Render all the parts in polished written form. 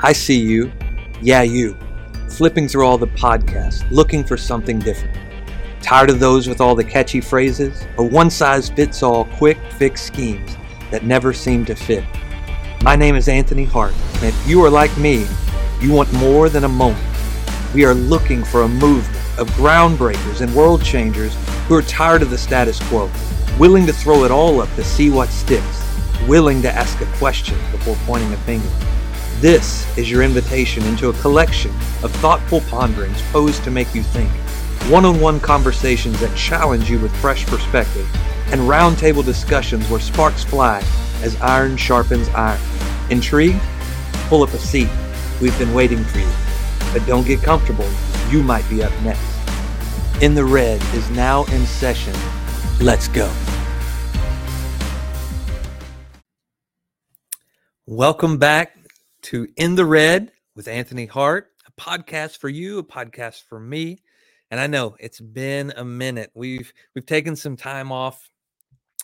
I see you. Yeah, you. Flipping through all the podcasts, looking for something different. Tired of those with all the catchy phrases or one-size-fits-all quick fix schemes that never seem to fit? My name is Anthony Hart, and if you are like me, you want more than a moment. We are looking for a movement of groundbreakers and world changers who are tired of the status quo, willing to throw it all up to see what sticks, willing to ask a question before pointing a finger. This is your invitation into a collection of thoughtful ponderings posed to make you think, one-on-one conversations that challenge you with fresh perspective, and roundtable discussions where sparks fly as iron sharpens iron. Intrigued? Pull up a seat. We've been waiting for you. But don't get comfortable. You might be up next. In the Red is now in session. Let's go. Welcome back to In the Red with Anthony Hart, a podcast for you, a podcast for me. And I know it's been a minute. We've taken some time off,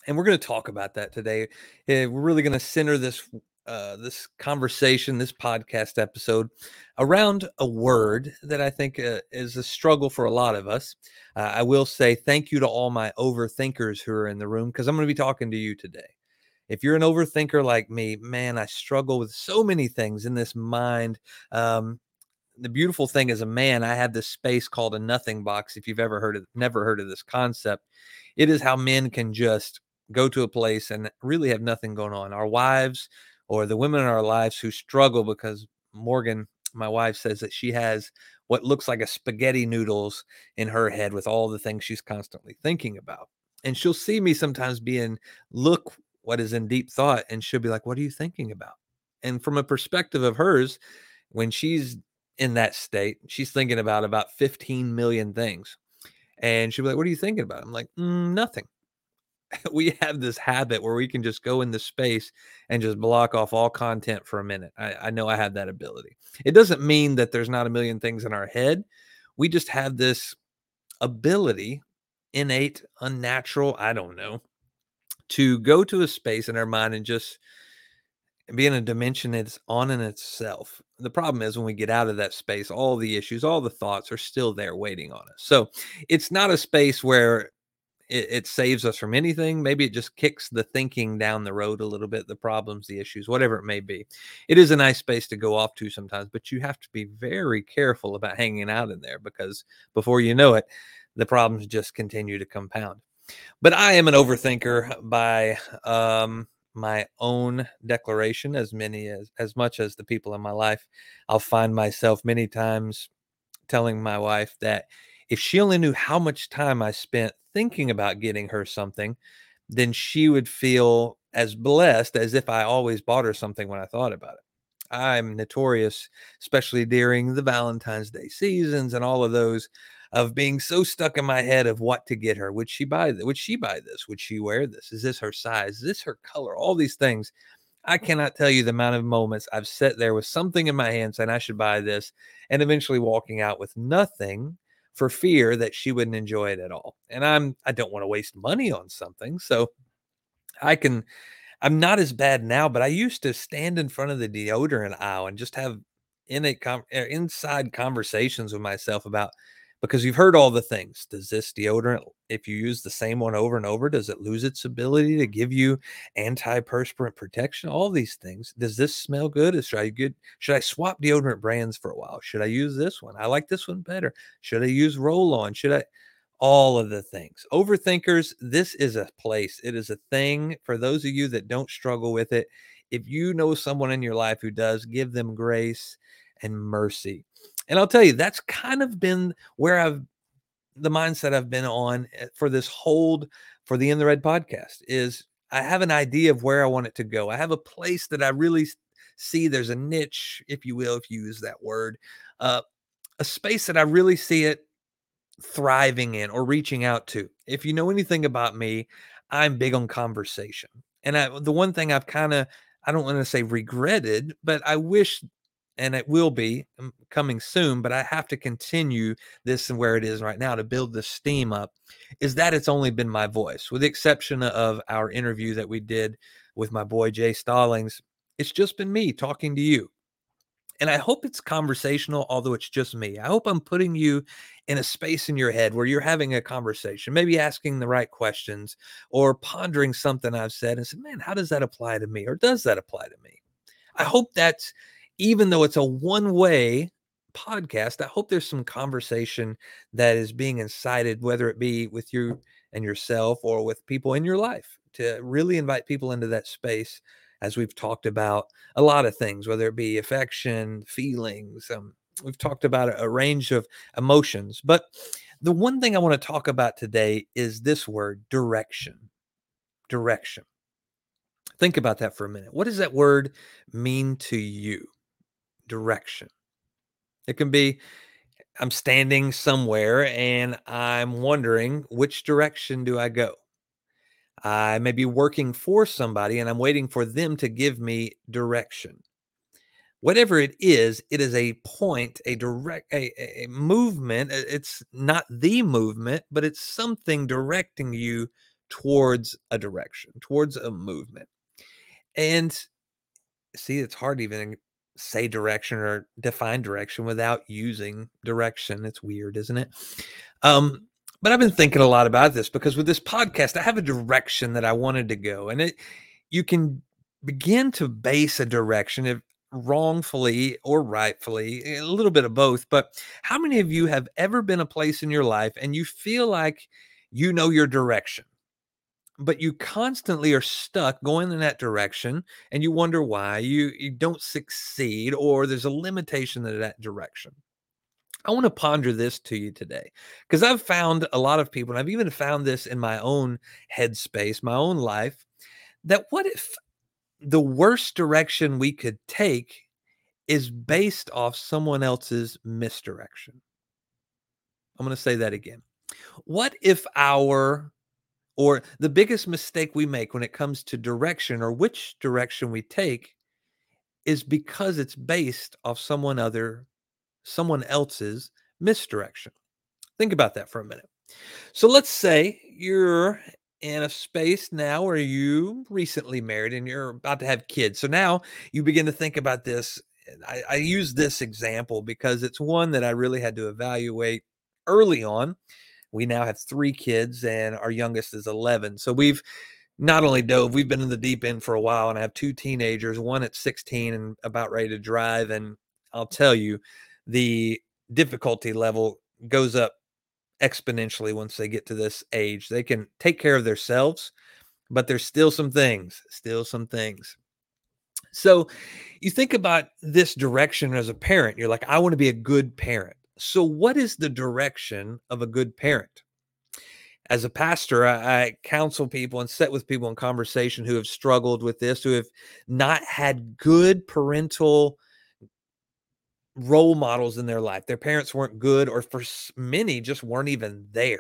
and we're going to talk about that today. We're really going to center this conversation, this podcast episode, around a word that I think is a struggle for a lot of us. I will say thank you to all my overthinkers who are in the room, because I'm going to be talking to you today. If you're an overthinker like me, man, I struggle with so many things in this mind. The beautiful thing as a man, I have this space called a nothing box. If you've never heard of this concept, it is how men can just go to a place and really have nothing going on. Our wives or the women in our lives who struggle, because Morgan, my wife, says that she has what looks like a spaghetti noodles in her head with all the things she's constantly thinking about. And she'll see me sometimes what is in deep thought, and she'll be like, what are you thinking about? And from a perspective of hers, when she's in that state, she's thinking about 15 million things. And she'll be like, what are you thinking about? I'm like, nothing. We have this habit where we can just go in the space and just block off all content for a minute. I know I have that ability. It doesn't mean that there's not a million things in our head. We just have this ability, innate, unnatural, I don't know, to go to a space in our mind and just be in a dimension that's on in itself. The problem is when we get out of that space, all the issues, all the thoughts are still there waiting on us. So it's not a space where it saves us from anything. Maybe it just kicks the thinking down the road a little bit, the problems, the issues, whatever it may be. It is a nice space to go off to sometimes, but you have to be very careful about hanging out in there, because before you know it, the problems just continue to compound. But I am an overthinker by my own declaration, as much as the people in my life. I'll find myself many times telling my wife that if she only knew how much time I spent thinking about getting her something, then she would feel as blessed as if I always bought her something when I thought about it. I'm notorious, especially during the Valentine's Day seasons and all of those, of being so stuck in my head of what to get her. Would she buy this? Would she buy this? Would she wear this? Is this her size? Is this her color? All these things. I cannot tell you the amount of moments I've sat there with something in my hand saying I should buy this, and eventually walking out with nothing for fear that she wouldn't enjoy it at all. And I don't want to waste money on something. So I'm not as bad now, but I used to stand in front of the deodorant aisle and just have inside conversations with myself about, because you've heard all the things. Does this deodorant, if you use the same one over and over, does it lose its ability to give you antiperspirant protection? All these things. Does this smell good? Should I swap deodorant brands for a while? Should I use this one? I like this one better. Should I use roll-on? All of the things. Overthinkers, this is a place. It is a thing for those of you that don't struggle with it. If you know someone in your life who does, give them grace and mercy. And I'll tell you, that's kind of been where the mindset I've been on for this hold for the In the Red podcast is I have an idea of where I want it to go. I have a place that I really see there's a niche, if you will, if you use that word, a space that I really see it thriving in or reaching out to. If you know anything about me, I'm big on conversation. And the one thing I've I don't want to say regretted, but I wish, and it will be coming soon, but I have to continue this and where it is right now to build the steam up, is that it's only been my voice. With the exception of our interview that we did with my boy Jay Stallings, it's just been me talking to you. And I hope it's conversational, although it's just me. I hope I'm putting you in a space in your head where you're having a conversation, maybe asking the right questions or pondering something I've said and said, man, how does that apply to me? Or does that apply to me? I hope that's, even though it's a one-way podcast, I hope there's some conversation that is being incited, whether it be with you and yourself or with people in your life, to really invite people into that space. As we've talked about a lot of things, whether it be affection, feelings, we've talked about a range of emotions. But the one thing I want to talk about today is this word, direction. Direction. Think about that for a minute. What does that word mean to you? Direction. It can be, I'm standing somewhere and I'm wondering, which direction do I go? I may be working for somebody and I'm waiting for them to give me direction. Whatever it is a point, a movement. It's not the movement, but it's something directing you towards a direction, towards a movement. And see, it's hard to even say direction or define direction without using direction. It's weird, isn't it? But I've been thinking a lot about this because with this podcast, I have a direction that I wanted to go. And you can begin to base a direction if wrongfully or rightfully, a little bit of both. But how many of you have ever been a place in your life and you feel like you know your direction, but you constantly are stuck going in that direction and you wonder why you don't succeed or there's a limitation to that direction? I want to ponder this to you today because I've found a lot of people, and I've even found this in my own headspace, my own life, that what if the worst direction we could take is based off someone else's misdirection? I'm going to say that again. What if the biggest mistake we make when it comes to direction or which direction we take is because it's based off someone else's misdirection? Think about that for a minute. So let's say you're in a space now where you recently married and you're about to have kids. So now you begin to think about this. I use this example because it's one that I really had to evaluate early on. We now have 3 kids and our youngest is 11. So we've not only we've been in the deep end for a while, and I have 2 teenagers, one at 16 and about ready to drive. And I'll tell you, the difficulty level goes up exponentially once they get to this age. They can take care of themselves, but there's still some things. So you think about this direction as a parent. You're like, I want to be a good parent. So what is the direction of a good parent? As a pastor, I counsel people and sit with people in conversation who have struggled with this, who have not had good parental role models in their life. Their parents weren't good, or for many just weren't even there.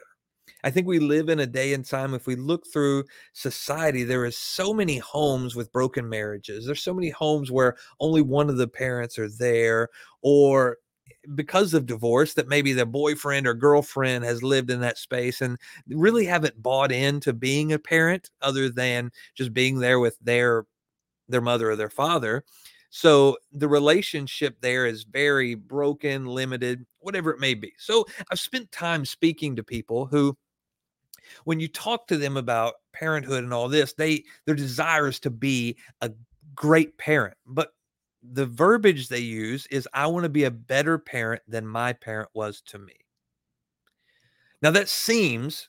I think we live in a day and time, if we look through society, there is so many homes with broken marriages. There's so many homes where only one of the parents are there, or because of divorce, that maybe the boyfriend or girlfriend has lived in that space and really haven't bought into being a parent other than just being there with their mother or their father. So the relationship there is very broken, limited, whatever it may be. So I've spent time speaking to people who, when you talk to them about parenthood and all this, their desire is to be a great parent. But the verbiage they use is, I want to be a better parent than my parent was to me. Now that seems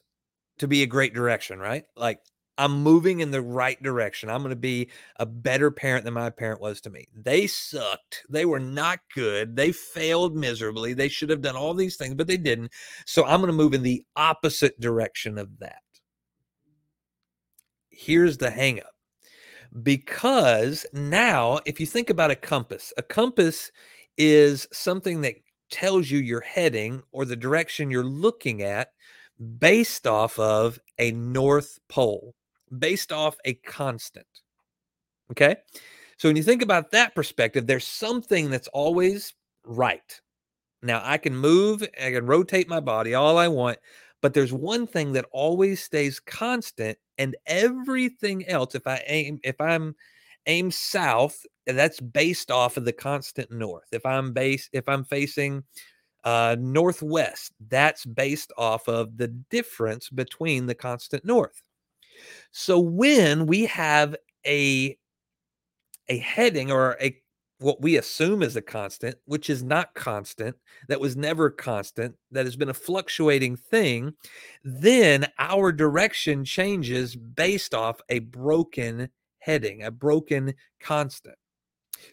to be a great direction, right? Like, I'm moving in the right direction. I'm going to be a better parent than my parent was to me. They sucked. They were not good. They failed miserably. They should have done all these things, but they didn't. So I'm going to move in the opposite direction of that. Here's the hang up. Because now, if you think about a compass is something that tells you you're heading or the direction you're looking at based off of a North Pole, based off a constant. Okay? So when you think about that perspective, there's something that's always right. Now, I can move, I can rotate my body all I want, but there's one thing that always stays constant, and everything else, if I aim south, that's based off of the constant north. If I'm facing northwest, that's based off of the difference between the constant north. So when we have a heading or a what we assume is a constant, which is not constant, that was never constant, that has been a fluctuating thing, then our direction changes based off a broken heading, a broken constant.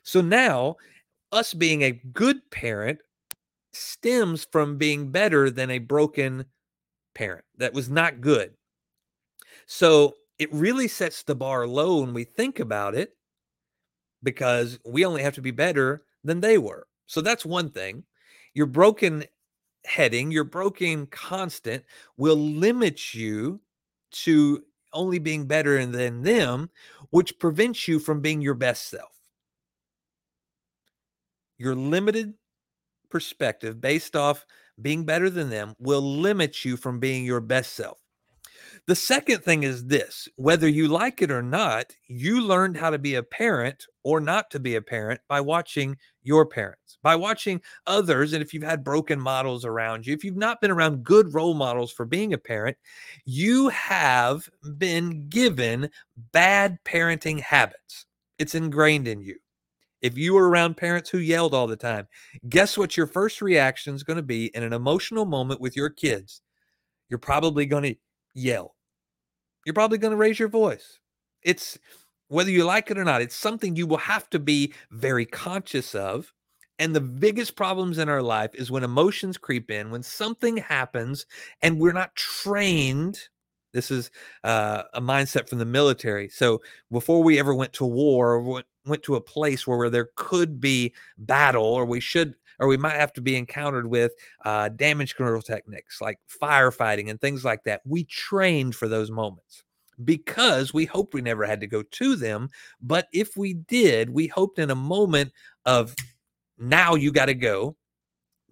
So now, us being a good parent stems from being better than a broken parent that was not good. So it really sets the bar low when we think about it, because we only have to be better than they were. So that's one thing. Your broken heading, your broken constant will limit you to only being better than them, which prevents you from being your best self. Your limited perspective based off being better than them will limit you from being your best self. The second thing is this: whether you like it or not, you learned how to be a parent or not to be a parent by watching your parents, by watching others. And if you've had broken models around you, if you've not been around good role models for being a parent, you have been given bad parenting habits. It's ingrained in you. If you were around parents who yelled all the time, guess what your first reaction is going to be in an emotional moment with your kids? You're probably going to yell. You're probably going to raise your voice. It's whether you like it or not, it's something you will have to be very conscious of. And the biggest problems in our life is when emotions creep in, when something happens and we're not trained. This is a mindset from the military. So before we ever went to war or went to a place where there could be battle, or we might have to be encountered with damage control techniques like firefighting and things like that. We trained for those moments because we hoped we never had to go to them. But if we did, we hoped in a moment of now you got to go,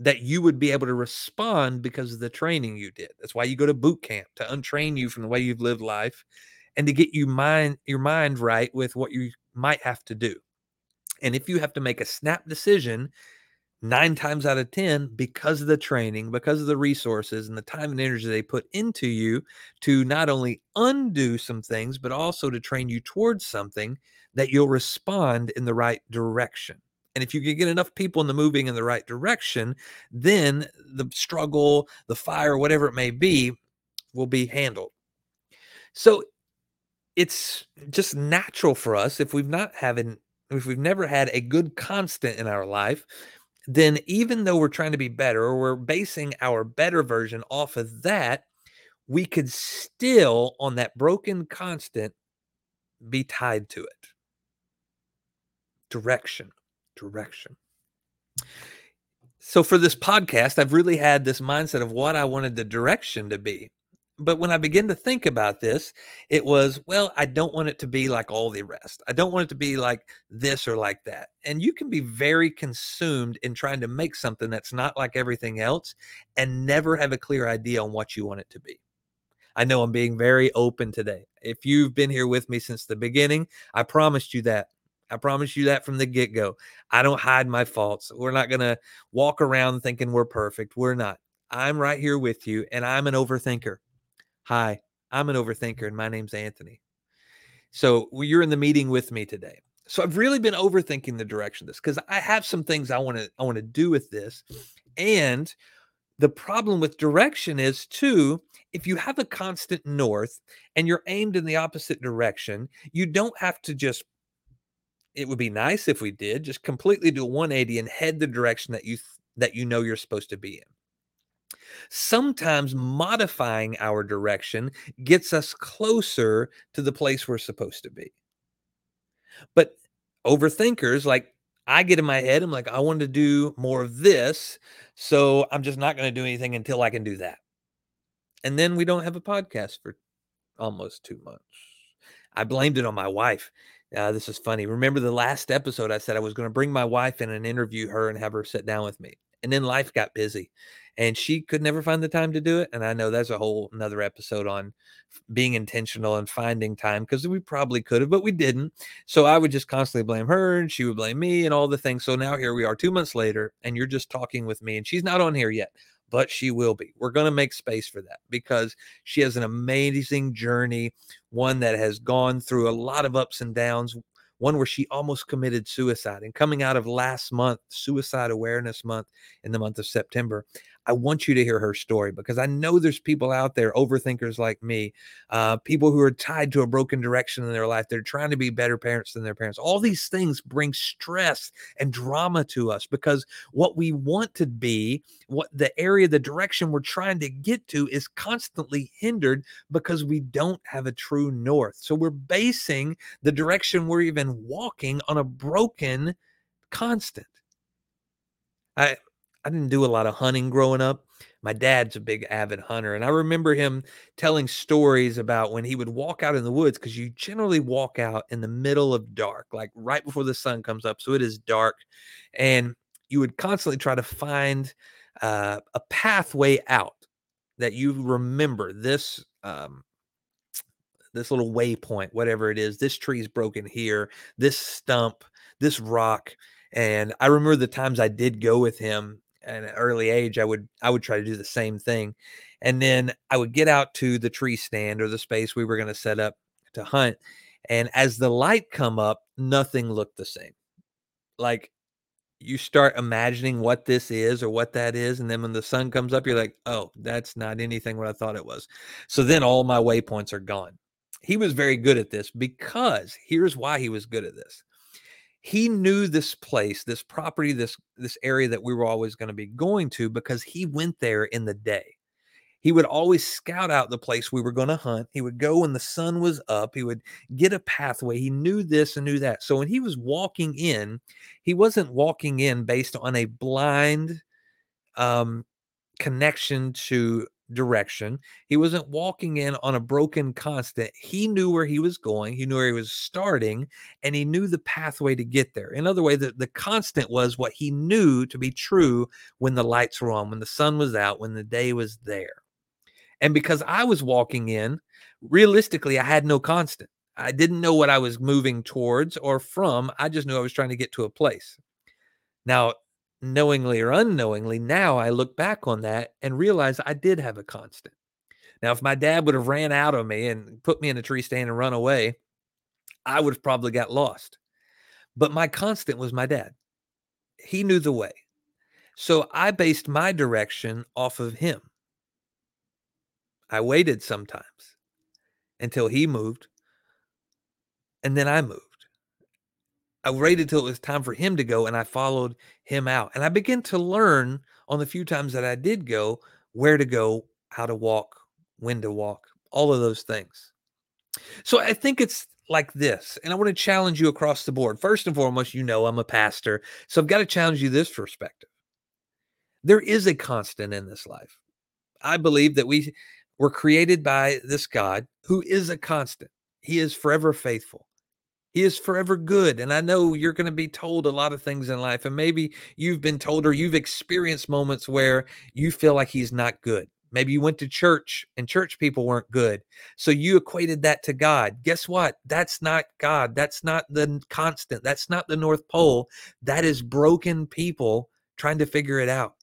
that you would be able to respond because of the training you did. That's why you go to boot camp, to untrain you from the way you've lived life and to get your mind right with what you might have to do. And if you have to make a snap decision, 9 times out of 10, because of the training, because of the resources and the time and energy they put into you to not only undo some things, but also to train you towards something, that you'll respond in the right direction. And if you can get enough people in the moving in the right direction, then the struggle, the fire, whatever it may be, will be handled. So it's just natural for us, if we've never had a good constant in our life, then even though we're trying to be better, or we're basing our better version off of that, we could still, on that broken constant, be tied to it. Direction. So for this podcast, I've really had this mindset of what I wanted the direction to be. But when I begin to think about this, it was, I don't want it to be like all the rest. I don't want it to be like this or like that. And you can be very consumed in trying to make something that's not like everything else and never have a clear idea on what you want it to be. I know I'm being very open today. If you've been here with me since the beginning, I promised you that. I promise you that from the get-go. I don't hide my faults. We're not going to walk around thinking we're perfect. We're not. I'm right here with you, and I'm an overthinker. Hi, I'm an overthinker, and my name's Anthony. So you're in the meeting with me today. So I've really been overthinking the direction of this because I have some things I want to do with this. And the problem with direction is, too, if you have a constant north and you're aimed in the opposite direction, you don't have to just, it would be nice if we did, just completely do a 180 and head the direction that you know you're supposed to be in. Sometimes modifying our direction gets us closer to the place we're supposed to be. But overthinkers, like I get in my head, I'm like, I want to do more of this, so I'm just not going to do anything until I can do that. And then we don't have a podcast for almost 2 months. I blamed it on my wife. This is funny. Remember the last episode I said I was going to bring my wife in and interview her and have her sit down with me. And then life got busy. and she could never find the time to do it. And I know that's a whole another episode on being intentional and finding time, because we probably could have, but we didn't. So I would just constantly blame her, and she would blame me and all the things. So now here we are 2 months later, and you're just talking with me, and she's not on here yet, but she will be. We're going to make space for that because she has an amazing journey, one that has gone through a lot of ups and downs, one where she almost committed suicide. And coming out of last month, Suicide Awareness Month, in the month of September, I want you to hear her story, because I know there's people out there, overthinkers like me, people who are tied to a broken direction in their life. They're trying to be better parents than their parents. All these things bring stress and drama to us, because what we want to be, what the area, the direction we're trying to get to, is constantly hindered because we don't have a true north. So we're basing the direction we're even walking on a broken constant. I didn't do a lot of hunting growing up. My dad's a big avid hunter, and I remember him telling stories about when he would walk out in the woods, because you generally walk out in the middle of dark, like right before the sun comes up. So it is dark, and you would constantly try to find a pathway out that you remember. This little waypoint, whatever it is, this tree's broken here, this stump, this rock. And I remember the times I did go with him at an early age, I would try to do the same thing. And then I would get out to the tree stand or the space we were going to set up to hunt. And as the light come up, nothing looked the same. Like, you start imagining what this is or what that is. And then when the sun comes up, you're like, oh, that's not anything what I thought it was. So then all my waypoints are gone. He was very good at this, because here's why he was good at this. He knew this place, this property, this area that we were always going to be going to, because he went there in the day. He would always scout out the place we were going to hunt. He would go when the sun was up. He would get a pathway. He knew this and knew that. So when he was walking in, he wasn't walking in based on a blind connection to direction. He wasn't walking in on a broken constant. He knew where he was going. He knew where he was starting, and he knew the pathway to get there. Another way that the constant was what he knew to be true when the lights were on, when the sun was out, when the day was there. And because I was walking in, realistically, I had no constant. I didn't know what I was moving towards or from. I just knew I was trying to get to a place. Now, knowingly or unknowingly, now I look back on that and realize I did have a constant. Now, if my dad would have ran out on me and put me in a tree stand and run away, I would have probably got lost. But my constant was my dad. He knew the way. So I based my direction off of him. I waited sometimes until he moved, and then I moved. I waited till it was time for him to go, and I followed him out. And I began to learn on the few times that I did go, where to go, how to walk, when to walk, all of those things. So I think it's like this, and I want to challenge you across the board. First and foremost, you know I'm a pastor, so I've got to challenge you this perspective. There is a constant in this life. I believe that we were created by this God who is a constant. He is forever faithful. He is forever good. And I know you're going to be told a lot of things in life, and maybe you've been told or you've experienced moments where you feel like he's not good. Maybe you went to church and church people weren't good, so you equated that to God. Guess what? That's not God. That's not the constant. That's not the North Pole. That is broken people trying to figure it out.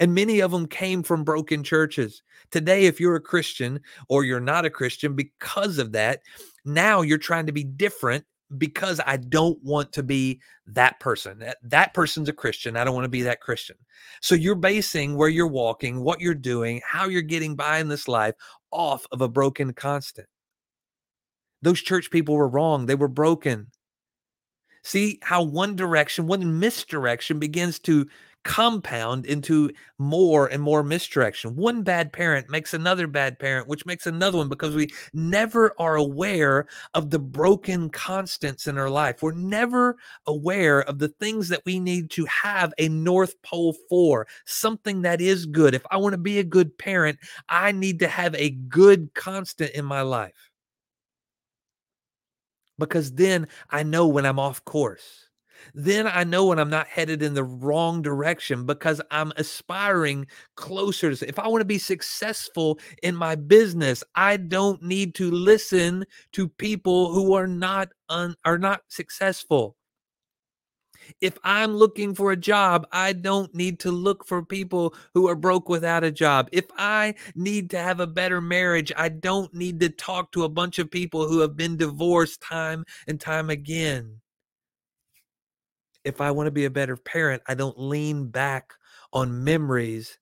And many of them came from broken churches. Today, if you're a Christian or you're not a Christian because of that, now you're trying to be different, because I don't want to be that person. That person's a Christian. I don't want to be that Christian. So you're basing where you're walking, what you're doing, how you're getting by in this life off of a broken constant. Those church people were wrong. They were broken. See how one direction, one misdirection begins to compound into more and more misdirection. One bad parent makes another bad parent, which makes another one, because we never are aware of the broken constants in our life. We're never aware of the things that we need to have a North Pole for, something that is good. If I want to be a good parent, I need to have a good constant in my life, because then I know when I'm off course. then I know when I'm not headed in the wrong direction, because I'm aspiring closer to. If I want to be successful in my business, I don't need to listen to people who are not successful. If I'm looking for a job, I don't need to look for people who are broke without a job. If I need to have a better marriage, I don't need to talk to a bunch of people who have been divorced time and time again. If I want to be a better parent, I don't lean back on memories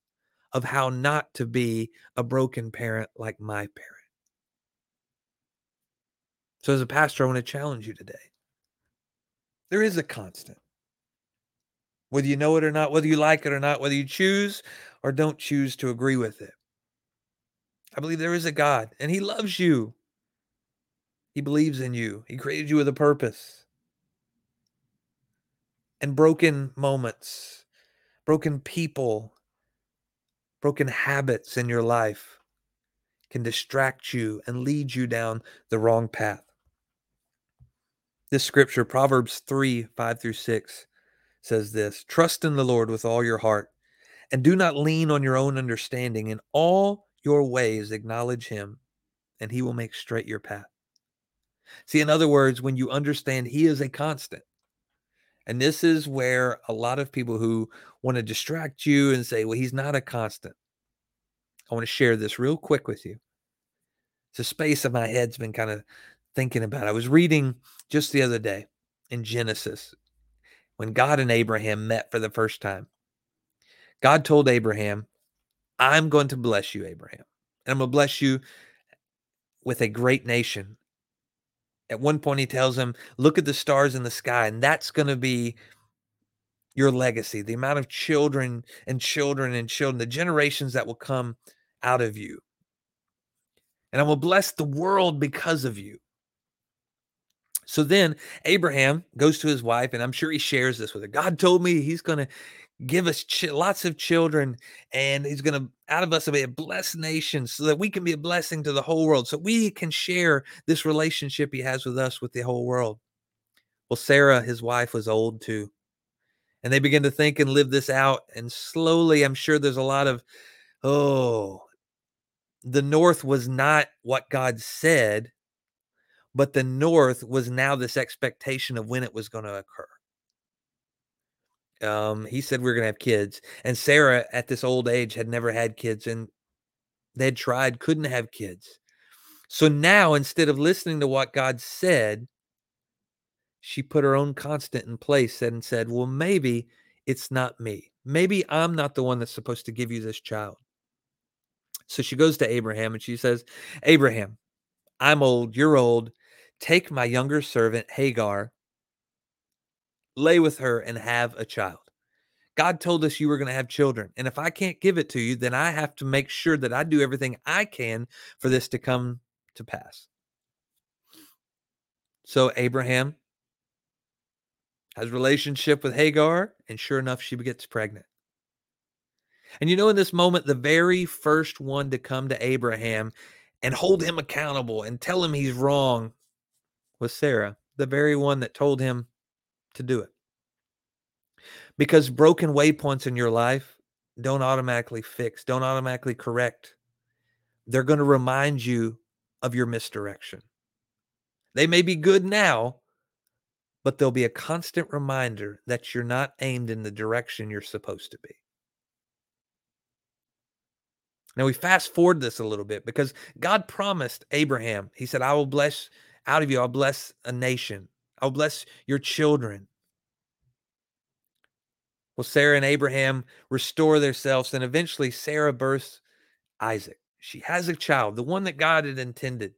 of how not to be a broken parent like my parent. So as a pastor, I want to challenge you today. There is a constant. Whether you know it or not, whether you like it or not, whether you choose or don't choose to agree with it. I believe there is a God, and he loves you. He believes in you. He created you with a purpose. And broken moments, broken people, broken habits in your life can distract you and lead you down the wrong path. This scripture, Proverbs 3, 5 through 6, says this: trust in the Lord with all your heart, and do not lean on your own understanding. In all your ways acknowledge him, and he will make straight your path. See, in other words, when you understand he is a constant, and this is where a lot of people who want to distract you and say, well, he's not a constant. I want to share this real quick with you. It's a space that my head's been kind of thinking about. I was reading just the other day in Genesis, when God and Abraham met for the first time. God told Abraham, I'm going to bless you, Abraham. And I'm going to bless you with a great nation. At one point, he tells him, look at the stars in the sky, and that's going to be your legacy. The amount of children and children and children, the generations that will come out of you. And I will bless the world because of you. So then Abraham goes to his wife, and I'm sure he shares this with her. God told me he's going to give us lots of children, and he's going to, out of us, will be a blessed nation so that we can be a blessing to the whole world. So we can share this relationship he has with us with the whole world. Well, Sarah, his wife, was old too. And they begin to think and live this out. And slowly, I'm sure there's a lot of, the North was not what God said, but the North was now this expectation of when it was going to occur. He said we're going to have kids. And Sarah, at this old age, had never had kids, and they had tried, couldn't have kids. So now, instead of listening to what God said, she put her own constant in place and said, well, maybe it's not me. Maybe I'm not the one that's supposed to give you this child. So she goes to Abraham and she says, Abraham, I'm old, you're old. Take my younger servant, Hagar, lay with her and have a child. God told us you were going to have children. And if I can't give it to you, then I have to make sure that I do everything I can for this to come to pass. So Abraham has a relationship with Hagar, and sure enough, she gets pregnant. And you know, in this moment, the very first one to come to Abraham and hold him accountable and tell him he's wrong was Sarah, the very one that told him to do it. Because broken waypoints in your life don't automatically fix, don't automatically correct. They're going to remind you of your misdirection. They may be good now, but they'll be a constant reminder that you're not aimed in the direction you're supposed to be. Now we fast forward this a little bit, because God promised Abraham, he said, I will bless out of you, I'll bless a nation. I'll bless your children. Well, Sarah and Abraham restore themselves, and eventually Sarah births Isaac. She has a child, the one that God had intended.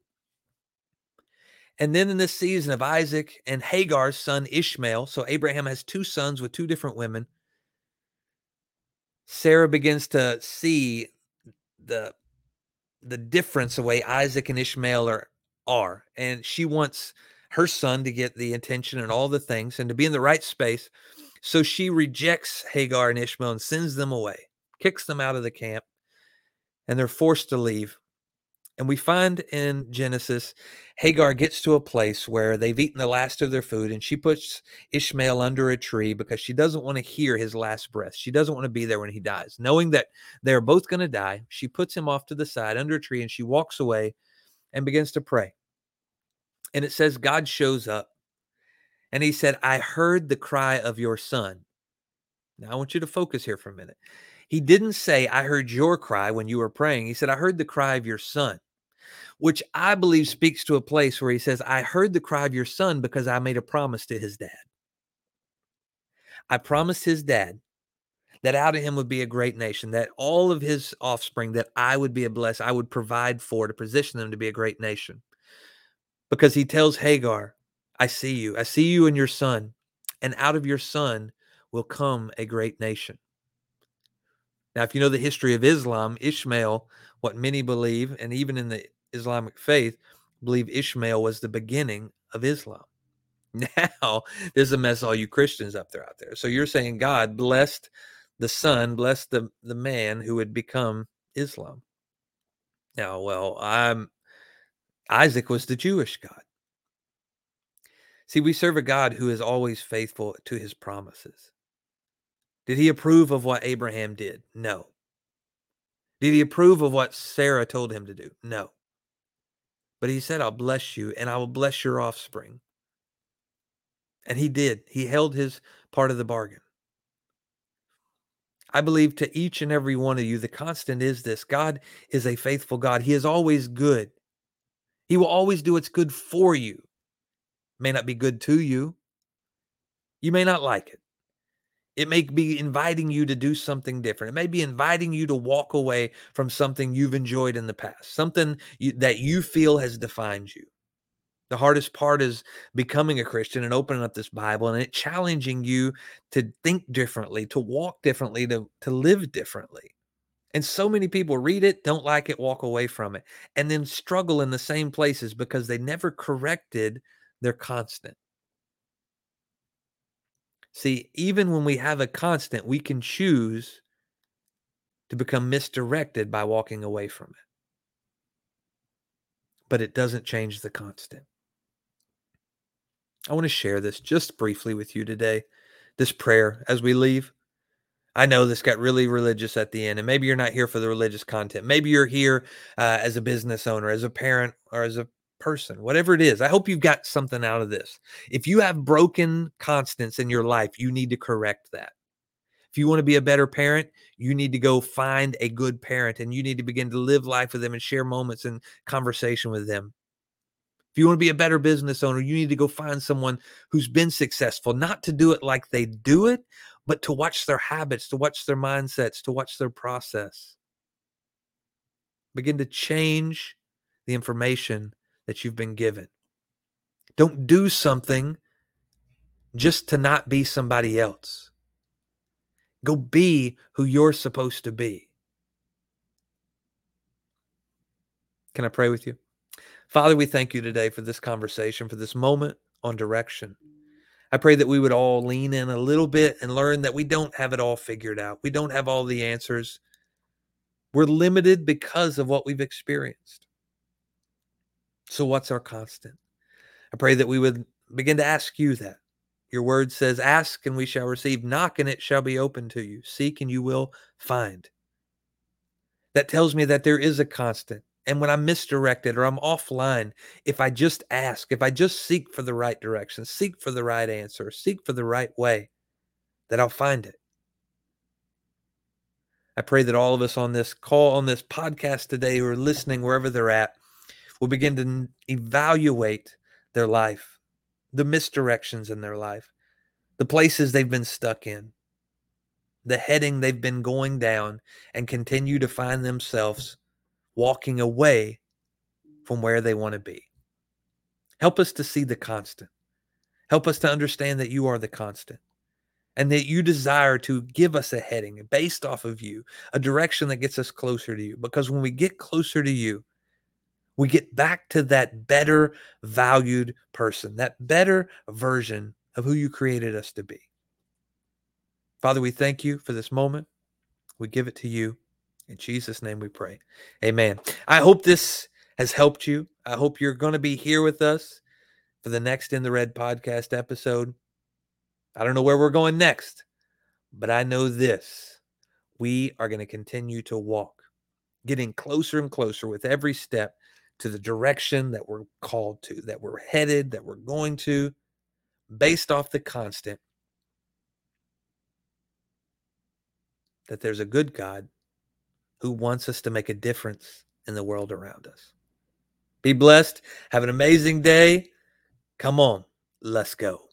And then in this season of Isaac and Hagar's son Ishmael, so Abraham has two sons with two different women, Sarah begins to see the difference the way Isaac and Ishmael are. And she wants her son to get the attention and all the things and to be in the right space. So she rejects Hagar and Ishmael and sends them away, kicks them out of the camp, and they're forced to leave. And we find in Genesis, Hagar gets to a place where they've eaten the last of their food, and she puts Ishmael under a tree because she doesn't want to hear his last breath. She doesn't want to be there when he dies. Knowing that they're both going to die, she puts him off to the side under a tree, and she walks away and begins to pray. And it says God shows up, and he said, I heard the cry of your son. Now, I want you to focus here for a minute. He didn't say, I heard your cry when you were praying. He said, I heard the cry of your son, which I believe speaks to a place where he says, I heard the cry of your son because I made a promise to his dad. I promised his dad that out of him would be a great nation, that all of his offspring, that I would be a blessing, I would provide for, to position them to be a great nation. Because he tells Hagar, I see you and your son, and out of your son will come a great nation. Now, if you know the history of Islam, Ishmael, what many believe, and even in the Islamic faith, believe Ishmael was the beginning of Islam. Now, this is a mess, all you Christians out there. So you're saying God blessed the son, blessed the man who would become Islam. Now, well, Isaac was the Jewish God. See, we serve a God who is always faithful to his promises. Did he approve of what Abraham did? No. Did he approve of what Sarah told him to do? No. But he said, I'll bless you and I will bless your offspring. And he did. He held his part of the bargain. I believe to each and every one of you, the constant is this: God is a faithful God. He is always good. He will always do what's good for you. It may not be good to you. You may not like it. It may be inviting you to do something different. It may be inviting you to walk away from something you've enjoyed in the past, something that you feel has defined you. The hardest part is becoming a Christian and opening up this Bible and it challenging you to think differently, to walk differently, to live differently. And so many people read it, don't like it, walk away from it, and then struggle in the same places because they never corrected their constant. See, even when we have a constant, we can choose to become misdirected by walking away from it. But it doesn't change the constant. I want to share this just briefly with you today, this prayer as we leave. I know this got really religious at the end, and maybe you're not here for the religious content. Maybe you're here as a business owner, as a parent, or as a person, whatever it is. I hope you've got something out of this. If you have broken constants in your life, you need to correct that. If you want to be a better parent, you need to go find a good parent and you need to begin to live life with them and share moments and conversation with them. If you want to be a better business owner, you need to go find someone who's been successful, not to do it like they do it, but to watch their habits, to watch their mindsets, to watch their process. Begin to change the information that you've been given. Don't do something just to not be somebody else. Go be who you're supposed to be. Can I pray with you? Father, we thank you today for this conversation, for this moment on direction. I pray that we would all lean in a little bit and learn that we don't have it all figured out. We don't have all the answers. We're limited because of what we've experienced. So what's our constant? I pray that we would begin to ask you that. Your word says, ask and we shall receive, knock and it shall be open to you, seek and you will find. That tells me that there is a constant. And when I'm misdirected or I'm offline, if I just ask, if I just seek for the right direction, seek for the right answer, seek for the right way, that I'll find it. I pray that all of us on this call, on this podcast today, who are listening, wherever they're at, will begin to evaluate their life, the misdirections in their life, the places they've been stuck in, the heading they've been going down, and continue to find themselves walking away from where they want to be. Help us to see the constant. Help us to understand that you are the constant and that you desire to give us a heading based off of you, a direction that gets us closer to you. Because when we get closer to you, we get back to that better valued person, that better version of who you created us to be. Father, we thank you for this moment. We give it to you. In Jesus' name we pray. Amen. I hope this has helped you. I hope you're going to be here with us for the next In the Red podcast episode. I don't know where we're going next, but I know this. We are going to continue to walk, getting closer and closer with every step to the direction that we're called to, that we're headed, that we're going to, based off the constant that there's a good God who wants us to make a difference in the world around us. Be blessed. Have an amazing day. Come on, let's go.